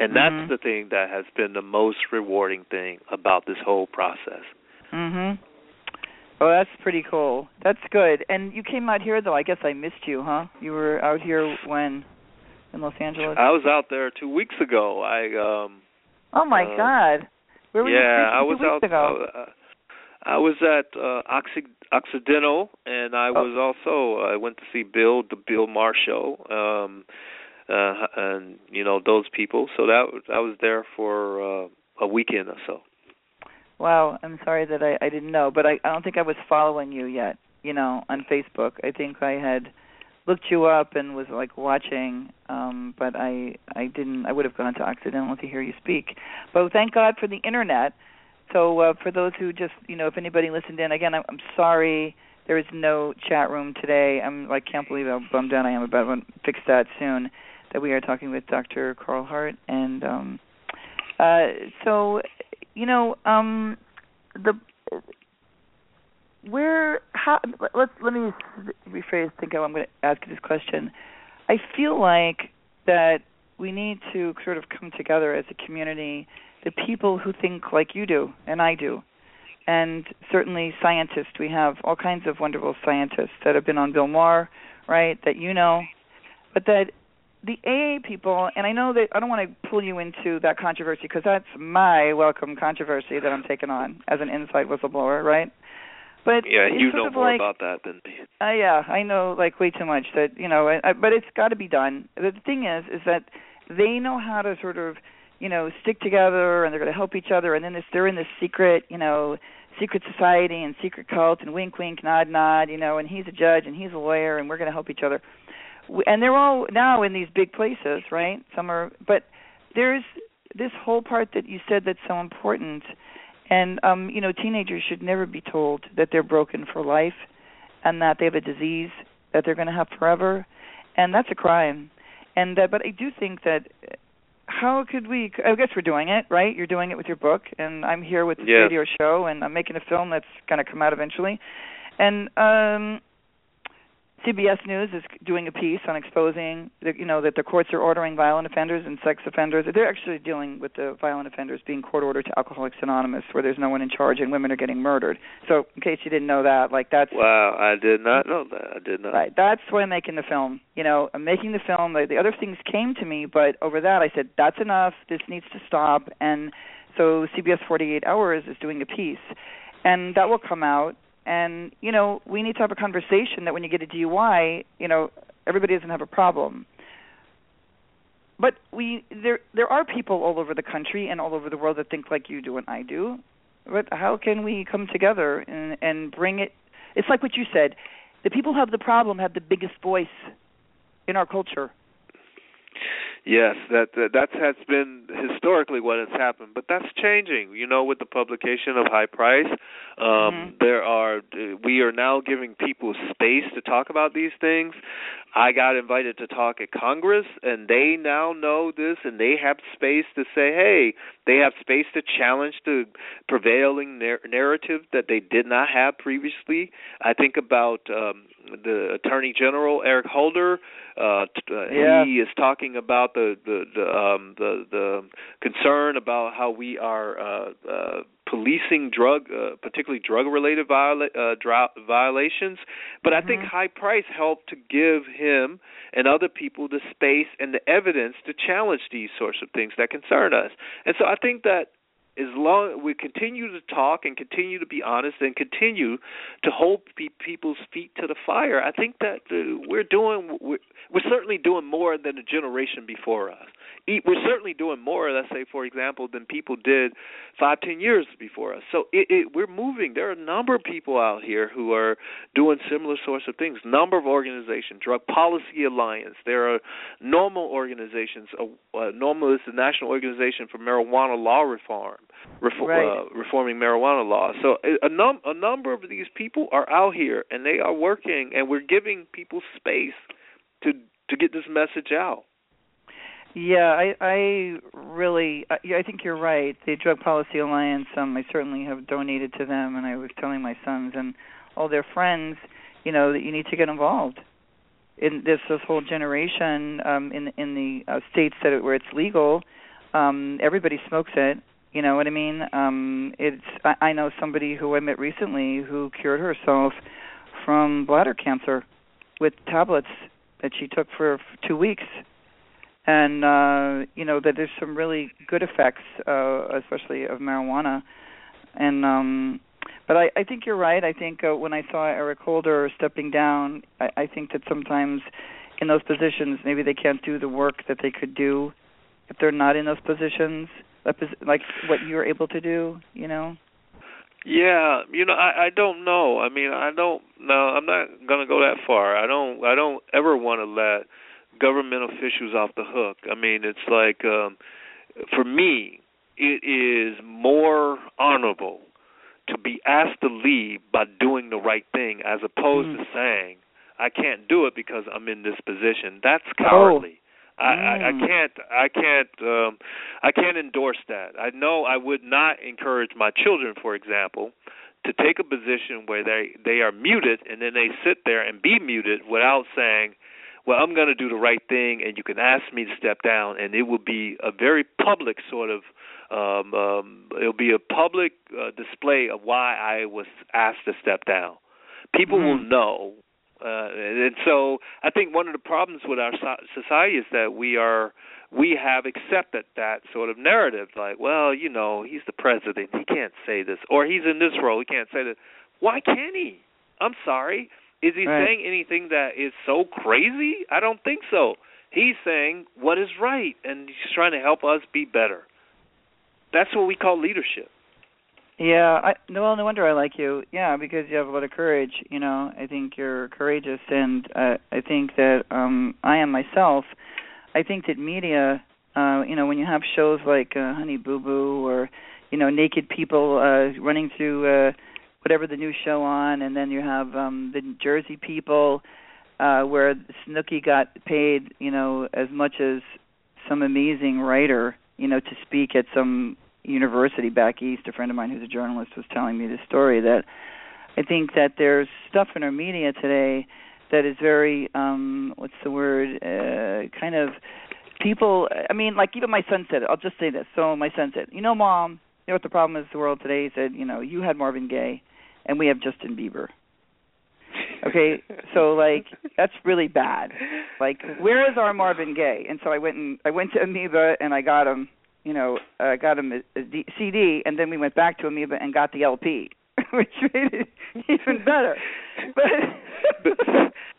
And mm-hmm. that's the thing that has been the most rewarding thing about this whole process. Mm-hmm. Oh, that's pretty cool. That's good. And you came out here, though. I guess I missed you, huh? You were out here when? In Los Angeles? I was out there two weeks ago. I. Um, oh, my uh, God. Where were yeah, you two I was weeks out, ago? I, I was at uh, Occ- Occidental, and I was also I went to see Bill the Bill Maher show, um, uh, and you know those people. So that I was there for uh, a weekend or so. Wow, I'm sorry that I, I didn't know, but I, I don't think I was following you yet. You know, on Facebook, I think I had looked you up and was like watching, um, but I I didn't. I would have gone to Occidental to hear you speak. But thank God for the internet. So uh, for those who just, you know, if anybody listened in, again, I'm, I'm sorry there is no chat room today. I'm like, can't believe how bummed out I am about it. Fix that soon. That we are talking with Doctor Carl Hart, and um, uh, so you know um, the where how let's let me rephrase. Think I'm going to ask you this question. I feel like that we need to sort of come together as a community. The people who think like you do and I do, and certainly scientists. We have all kinds of wonderful scientists that have been on Bill Maher, right, that you know, but that the A A people, and I know that I don't want to pull you into that controversy because that's my welcome controversy that I'm taking on as an inside whistleblower, right? But yeah, you know more like, about that than me. Uh, yeah, I know like way too much that, you know, I, I, but it's got to be done. The thing is, is that they know how to sort of, you know, stick together, and they're going to help each other, and then this, they're in this secret, you know, secret society and secret cult and wink, wink, nod, nod, you know, and he's a judge and he's a lawyer and we're going to help each other. And they're all now in these big places, right? Some are, but there's this whole part that you said that's so important, and, um, you know, teenagers should never be told that they're broken for life and that they have a disease that they're going to have forever, and that's a crime. And uh, but I do think that how could we, I guess we're doing it, right? You're doing it with your book, and I'm here with the yeah. radio show, and I'm making a film that's going to come out eventually. And um, C B S News is doing a piece on exposing, the, you know, that the courts are ordering violent offenders and sex offenders. They're actually dealing with the violent offenders being court-ordered to Alcoholics Anonymous, where there's no one in charge, and women are getting murdered. So in case you didn't know that, like that's... Wow, I did not know that. I did not. Right, that's why I'm making the film. You know, I'm making the film. The other things came to me, but over that I said, that's enough. This needs to stop. And so C B S forty-eight Hours is doing a piece, and that will come out. And, you know, we need to have a conversation that when you get a D U I, you know, everybody doesn't have a problem. But we there there are people all over the country and all over the world that think like you do and I do. But how can we come together and, and bring it? It's like what you said. The people who have the problem have the biggest voice in our culture. Yes, that, that that has been historically what has happened, but that's changing. You know, with the publication of High Price, um, mm-hmm. there are we are now giving people space to talk about these things. I got invited to talk at Congress, and they now know this, and they have space to say, hey, they have space to challenge the prevailing nar- narrative that they did not have previously. I think about um, the Attorney General Eric Holder. Uh, yeah. He is talking about the the the, um, the the concern about how we are uh, uh, policing drug, uh, particularly drug-related viola- uh, drought violations. But mm-hmm. I think High Price helped to give him and other people the space and the evidence to challenge these sorts of things that concern us. And so I think that as long as we continue to talk and continue to be honest and continue to hold pe- people's feet to the fire, I think that uh, we're doing we're, we're certainly doing more than the generation before us. We're certainly doing more, let's say, for example, than people did five, ten years before us. So it, it, we're moving. There are a number of people out here who are doing similar sorts of things, number of organizations, Drug Policy Alliance. There are normal organizations. Uh, uh, normal is the National Organization for Marijuana Law Reform. Refor- right. uh, reforming marijuana law. So a, num- a number of these people are out here, and they are working, and we're giving people space to to get this message out. Yeah, I, I really, I, I think you're right. The Drug Policy Alliance, um, I certainly have donated to them, and I was telling my sons and all their friends, you know, that you need to get involved in this this whole generation um, in in the uh, states that it, where it's legal. Um, everybody smokes it. You know what I mean? Um, it's I, I know somebody who I met recently who cured herself from bladder cancer with tablets that she took for two weeks. And, uh, you know, that there's some really good effects, uh, especially of marijuana. And um, But I, I think you're right. I think uh, when I saw Eric Holder stepping down, I, I think that sometimes in those positions, maybe they can't do the work that they could do if they're not in those positions, like what you're able to do, you know? Yeah, you know, I, I don't know. I mean, I don't know. I'm not going to go that far. I don't I don't ever want to let government officials off the hook. I mean, it's like, um, for me, it is more honorable to be asked to leave by doing the right thing as opposed mm. to saying, I can't do it because I'm in this position. That's cowardly. Oh. I, I, I can't, I can't, um, I can't endorse that. I know I would not encourage my children, for example, to take a position where they, they are muted and then they sit there and be muted without saying, well, I'm going to do the right thing and you can ask me to step down, and it will be a very public sort of, um, um, it'll be a public uh, display of why I was asked to step down. People mm-hmm. will know. Uh, and so I think one of the problems with our society is that we are we have accepted that sort of narrative, like, well, you know, he's the president, he can't say this, or he's in this role, he can't say this. Why can't he? I'm sorry. Is he right. saying anything that is so crazy? I don't think so. He's saying what is right, and he's trying to help us be better. That's what we call leadership. Yeah, I, well, no wonder I like you. Yeah, because you have a lot of courage. You know, I think you're courageous, and uh, I think that um, I am myself. I think that media, uh, you know, when you have shows like uh, Honey Boo Boo or, you know, naked people uh, running through uh, whatever the new show on, and then you have um, the Jersey people uh, where Snooki got paid, you know, as much as some amazing writer, you know, to speak at some university back east. A friend of mine who's a journalist was telling me this story, that I think that there's stuff in our media today that is very, um, what's the word, uh, kind of people, I mean, like even my son said, I'll just say this, so my son said, you know, Mom, you know what the problem is with the world today? He said, you know, you had Marvin Gaye, and we have Justin Bieber. Okay, so like that's really bad. Like, where is our Marvin Gaye? And so I went and I went to Amoeba, and I got him. You know, I uh, got him a, a C D, and then we went back to Amoeba and got the L P, which made it even better. But but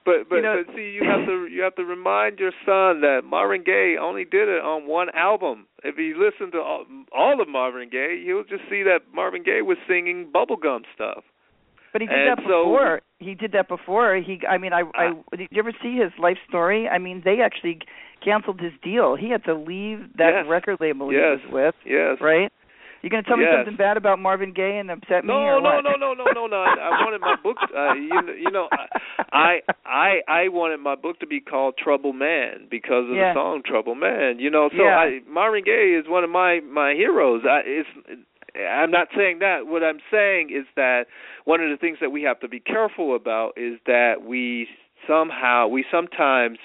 but, but, you know, but see, you have to you have to remind your son that Marvin Gaye only did it on one album. If he listened to all, all of Marvin Gaye, he'll just see that Marvin Gaye was singing bubblegum stuff. But he did and that before. So, he did that before. He, I mean, I, I, I. Did you ever see his life story? I mean, they actually canceled his deal. He had to leave that yes. record label he yes. was with. Yes. Right? You're going to tell yes. me something bad about Marvin Gaye and upset me? No, or no, what? no, no, no, no, no. I, I wanted my book. Uh, you, you know, I, I, I wanted my book to be called Trouble Man because of yeah. the song Trouble Man. You know, so yeah. I, Marvin Gaye is one of my my heroes. I, it's. I'm not saying that. What I'm saying is that one of the things that we have to be careful about is that we somehow, we sometimes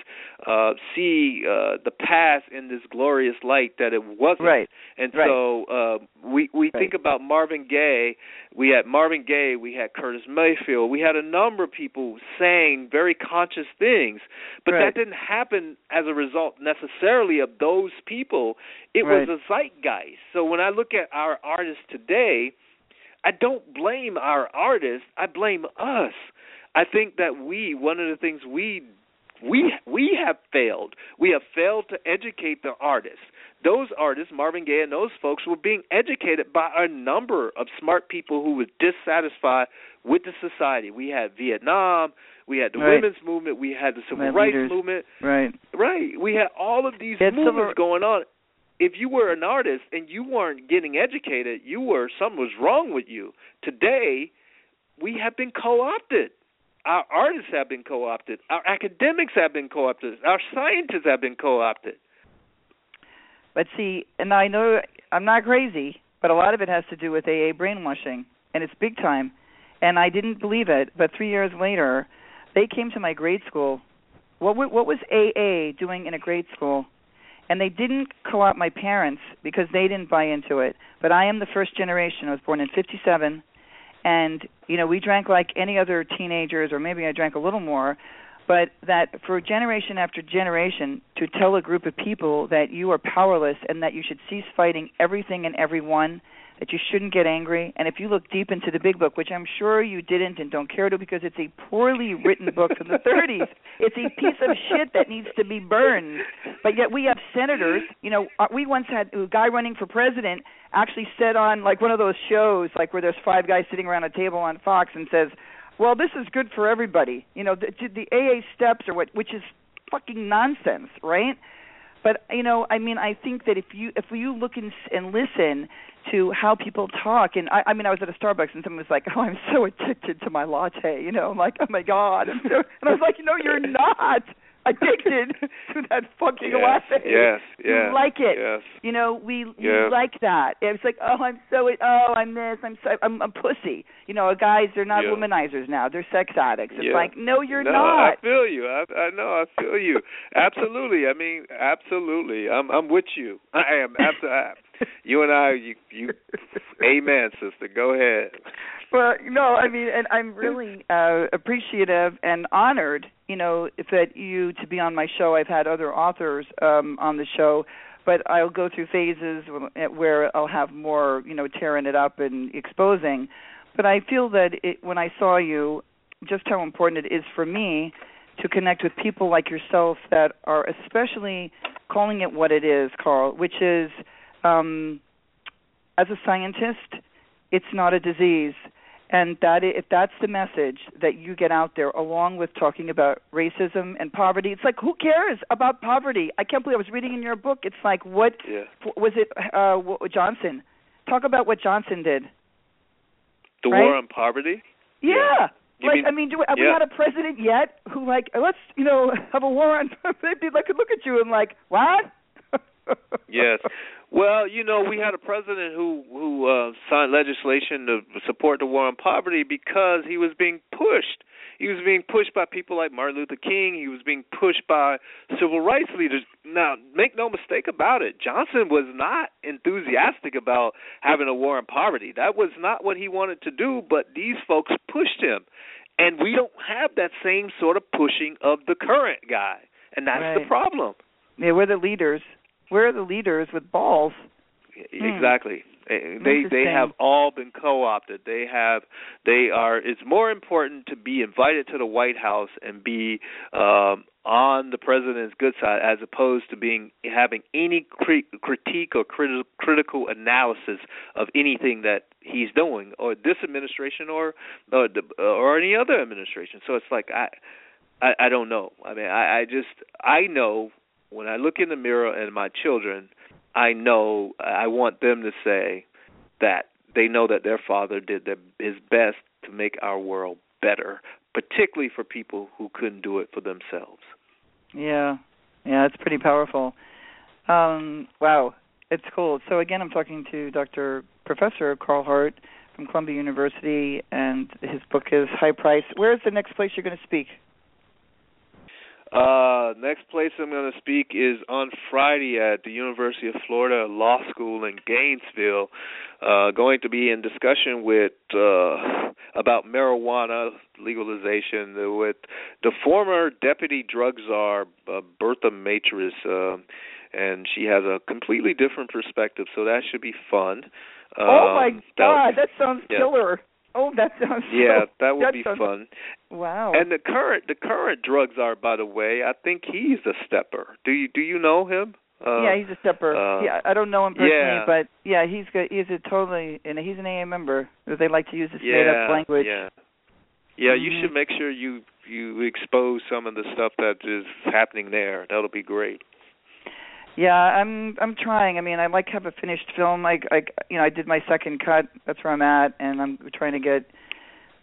uh, see uh, the past in this glorious light that it wasn't. Right. And right. so uh, we we right. think about Marvin Gaye. We had Marvin Gaye. We had Curtis Mayfield. We had a number of people saying very conscious things, but right. that didn't happen as a result necessarily of those people. It right. was a zeitgeist. So when I look at our artists today, I don't blame our artists. I blame us. I think that we, one of the things we we we have failed, we have failed to educate the artists. Those artists, Marvin Gaye and those folks, were being educated by a number of smart people who were dissatisfied with the society. We had Vietnam, we had the right. women's movement, we had the civil rights leaders. movement. Right. Right. We had all of these it's movements civil... going on. If you were an artist and you weren't getting educated, you were something was wrong with you. Today, we have been co-opted. Our artists have been co-opted. Our academics have been co-opted. Our scientists have been co-opted. But see, and I know I'm not crazy, but a lot of it has to do with A A brainwashing, and it's big time. And I didn't believe it, but three years later, they came to my grade school. What, what was A A doing in a grade school? And they didn't co-opt my parents because they didn't buy into it. But I am the first generation. I was born in fifty-seven. And, you know, we drank like any other teenagers, or maybe I drank a little more, but that for generation after generation to tell a group of people that you are powerless and that you should cease fighting everything and everyone, that you shouldn't get angry. And if you look deep into the big book, which I'm sure you didn't and don't care to because it's a poorly written book from the thirties, it's a piece of shit that needs to be burned. But yet we have senators. You know, we once had a guy running for president actually said on like one of those shows like where there's five guys sitting around a table on Fox and says, well, this is good for everybody. You know, the, the A A steps or what, which is fucking nonsense, right? But, you know, I mean, I think that if you if you look and, and listen to how people talk, and I, I mean, I was at a Starbucks and someone was like, oh, I'm so addicted to my latte, you know. I'm like, oh, my God. And, so, and I was like, no, you're not addicted to that fucking yes, latte. Yes, yes. You like it. Yes. You know, we, yes. we like that. It's like, oh, I'm so, oh, I'm this, I'm so, I'm a pussy. You know, guys, they're not yeah. womanizers now. They're sex addicts. It's yeah. like, no, you're no, not. I feel you. I, I know. I feel you. Absolutely. I mean, absolutely. I'm I'm with you. I am. Absolutely. You and I, you, you, amen, sister. Go ahead. Well, no, I mean, and I'm really uh, appreciative and honored, you know, that you to be on my show. I've had other authors um, on the show, but I'll go through phases where I'll have more, you know, tearing it up and exposing. But I feel that it, when I saw you, just how important it is for me to connect with people like yourself that are especially calling it what it is, Carl, which is, Um, as a scientist, it's not a disease, and that if that's the message that you get out there, along with talking about racism and poverty, it's like who cares about poverty? I can't believe I was reading in your book. It's like what yeah. was it? Uh, Johnson, talk about what Johnson did. The right? war on poverty. Yeah. yeah. Like, mean, I mean, do we, have yeah. we had a president yet who like let's you know have a war on poverty? I could look at you and like what? Yes. Well, you know, we had a president who who uh, signed legislation to support the war on poverty because he was being pushed. He was being pushed by people like Martin Luther King. He was being pushed by civil rights leaders. Now, make no mistake about it, Johnson was not enthusiastic about having a war on poverty. That was not what he wanted to do, but these folks pushed him. And we don't have that same sort of pushing of the current guy, and that's right. the problem. Yeah, we're the leaders. Where are the leaders with balls? Exactly. Mm. They they have all been co-opted. They have they are. It's more important to be invited to the White House and be um, on the president's good side as opposed to being having any cri- critique or crit- critical analysis of anything that he's doing or this administration or or, the, or any other administration. So it's like I I, I don't know. I mean I, I just I know. When I look in the mirror at my children, I know I want them to say that they know that their father did their, his best to make our world better, particularly for people who couldn't do it for themselves. Yeah, yeah, it's pretty powerful. Um, wow, it's cool. So again, I'm talking to Doctor Professor Carl Hart from Columbia University, and his book is High Price. Where is the next place you're going to speak? Uh, next place I'm going to speak is on Friday at the University of Florida Law School in Gainesville, uh, going to be in discussion with uh, about marijuana legalization with the former deputy drug czar, uh, Bertha Matras, uh, and she has a completely different perspective, so that should be fun. Um, oh, my God, that, would, that sounds yeah. killer. Oh, that sounds yeah, so, that would that be sounds, fun. Wow! And the current the current drugs are, by the way, I think he's a stepper. Do you do you know him? Uh, yeah, he's a stepper. Uh, yeah, I don't know him personally, yeah. but yeah, he's good. He's a totally and he's an A A member. They like to use this made up yeah, language. Yeah, yeah. Mm-hmm. You should make sure you you expose some of the stuff that is happening there. That'll be great. Yeah, I'm I'm trying. I mean, I like have a finished film. Like, like you know, I did my second cut. That's where I'm at, and I'm trying to get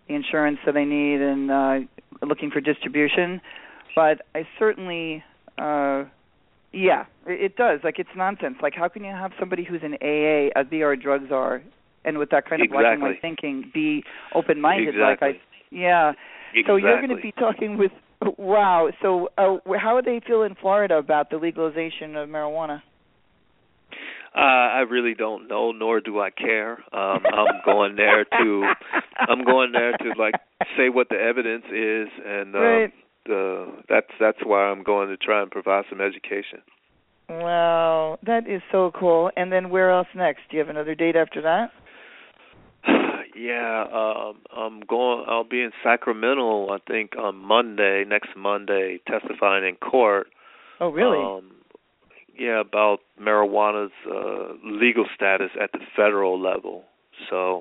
the insurance that I need and uh, looking for distribution. But I certainly, uh, yeah, it, it does. Like, it's nonsense. Like, how can you have somebody who's an A A, a B R drugs czar, and with that kind of black and white thinking, be open-minded? Exactly. Like I, yeah. Exactly. So you're going to be talking with. Wow. So uh, how do they feel in Florida about the legalization of marijuana? Uh, I really don't know, nor do I care. Um, I'm going there to, I'm going there to like say what the evidence is, and uh, right. uh, that's that's why I'm going to try and provide some education. Wow, that is so cool. And then where else next? Do you have another date after that? Yeah, uh, I'm going. I'll be in Sacramento, I think, on Monday, next Monday, testifying in court. Oh, really? Um, yeah, about marijuana's uh, legal status at the federal level. So,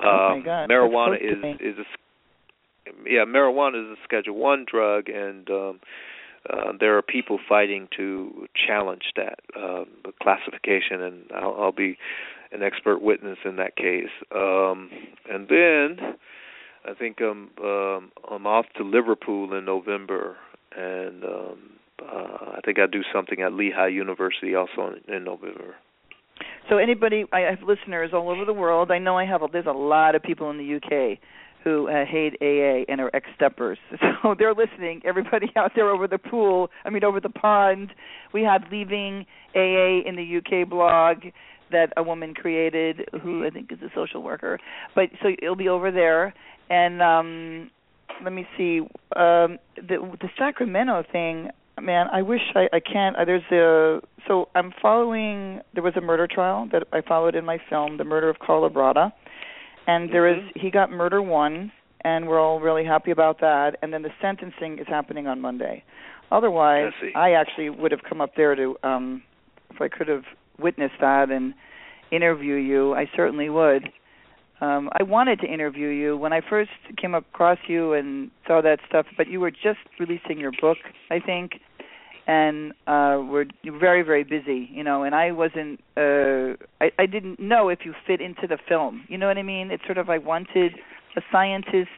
um, oh my God. marijuana is is a yeah, marijuana is a Schedule One drug, and um, uh, there are people fighting to challenge that uh, classification, and I'll, I'll be an expert witness in that case. Um, and then I think I'm, um, I'm off to Liverpool in November, and um, uh, I think I do something at Lehigh University also in, in November. So anybody, I have listeners all over the world. I know I have, there's a lot of people in the U K who uh, hate A A and are ex-steppers. So they're listening, everybody out there over the pool, I mean over the pond. We have Leaving A A in the U K blog that a woman created who I think is a social worker. But so it'll be over there. And um, let me see, um, the, the Sacramento thing, man, I wish I, I can't. There's a, so I'm following, there was a murder trial that I followed in my film, the murder of Carla Brada. And there is, he got murder one, and we're all really happy about that. And then the sentencing is happening on Monday. Otherwise, I, I actually would have come up there to, um, if I could have witnessed that and interview you, I certainly would. Um, I wanted to interview you when I first came across you and saw that stuff, but you were just releasing your book, I think, and uh, were very, very busy, you know, and I wasn't, uh, I, I didn't know if you fit into the film, you know what I mean? It's sort of, I wanted a scientist,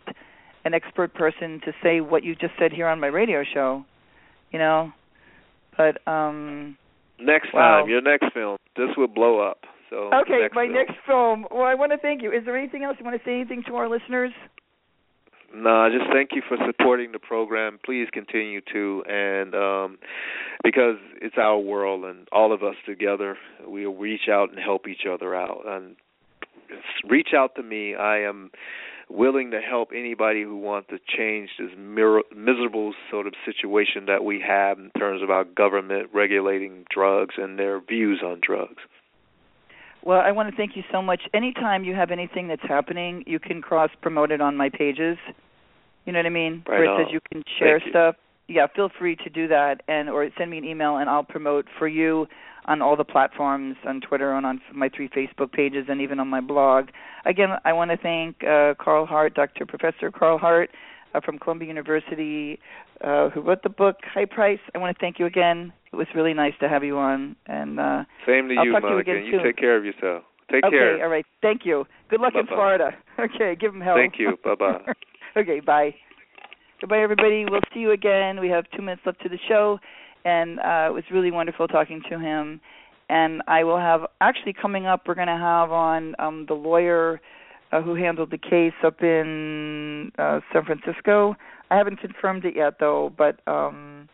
an expert person to say what you just said here on my radio show, you know, but um, next wow. time, your next film, this will blow up. So okay, next my film. next film. Well, I want to thank you. Is there anything else? You want to say anything to our listeners? No, just thank you for supporting the program. Please continue to, and um, because it's our world, and all of us together, we'll reach out and help each other out. And reach out to me. I am willing to help anybody who wants to change this miserable sort of situation that we have in terms of our government regulating drugs and their views on drugs. Well, I want to thank you so much. Anytime you have anything that's happening, you can cross-promote it on my pages. You know what I mean? Right Where it on. says you can share thank stuff. You. Yeah, feel free to do that, and or send me an email, and I'll promote for you on all the platforms, on Twitter, and on my three Facebook pages, and even on my blog. Again, I want to thank uh, Carl Hart, Doctor Professor Carl Hart uh, from Columbia University, uh, who wrote the book, High Price. I want to thank you again. It was really nice to have you on. And uh, Same to I'll you, talk Monica. To you, again you take care of yourself. Take okay, care. Okay, all right. Thank you. Good luck Bye-bye. in Florida. Okay, give them hell. Thank you. Bye-bye. Okay, bye. Goodbye, everybody. We'll see you again. We have two minutes left to the show. And uh, it was really wonderful talking to him. And I will have, actually coming up, we're going to have on um, the lawyer uh, who handled the case up in uh, San Francisco. I haven't confirmed it yet, though, but, um,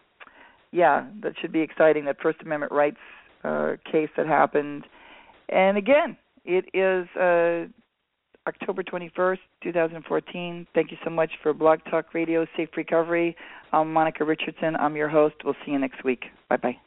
yeah, that should be exciting, that First Amendment rights uh, case that happened. And, again, it is uh, October twenty-first, two thousand fourteen. Thank you so much for Blog Talk Radio, Safe Recovery. I'm Monica Richardson. I'm your host. We'll see you next week. Bye-bye.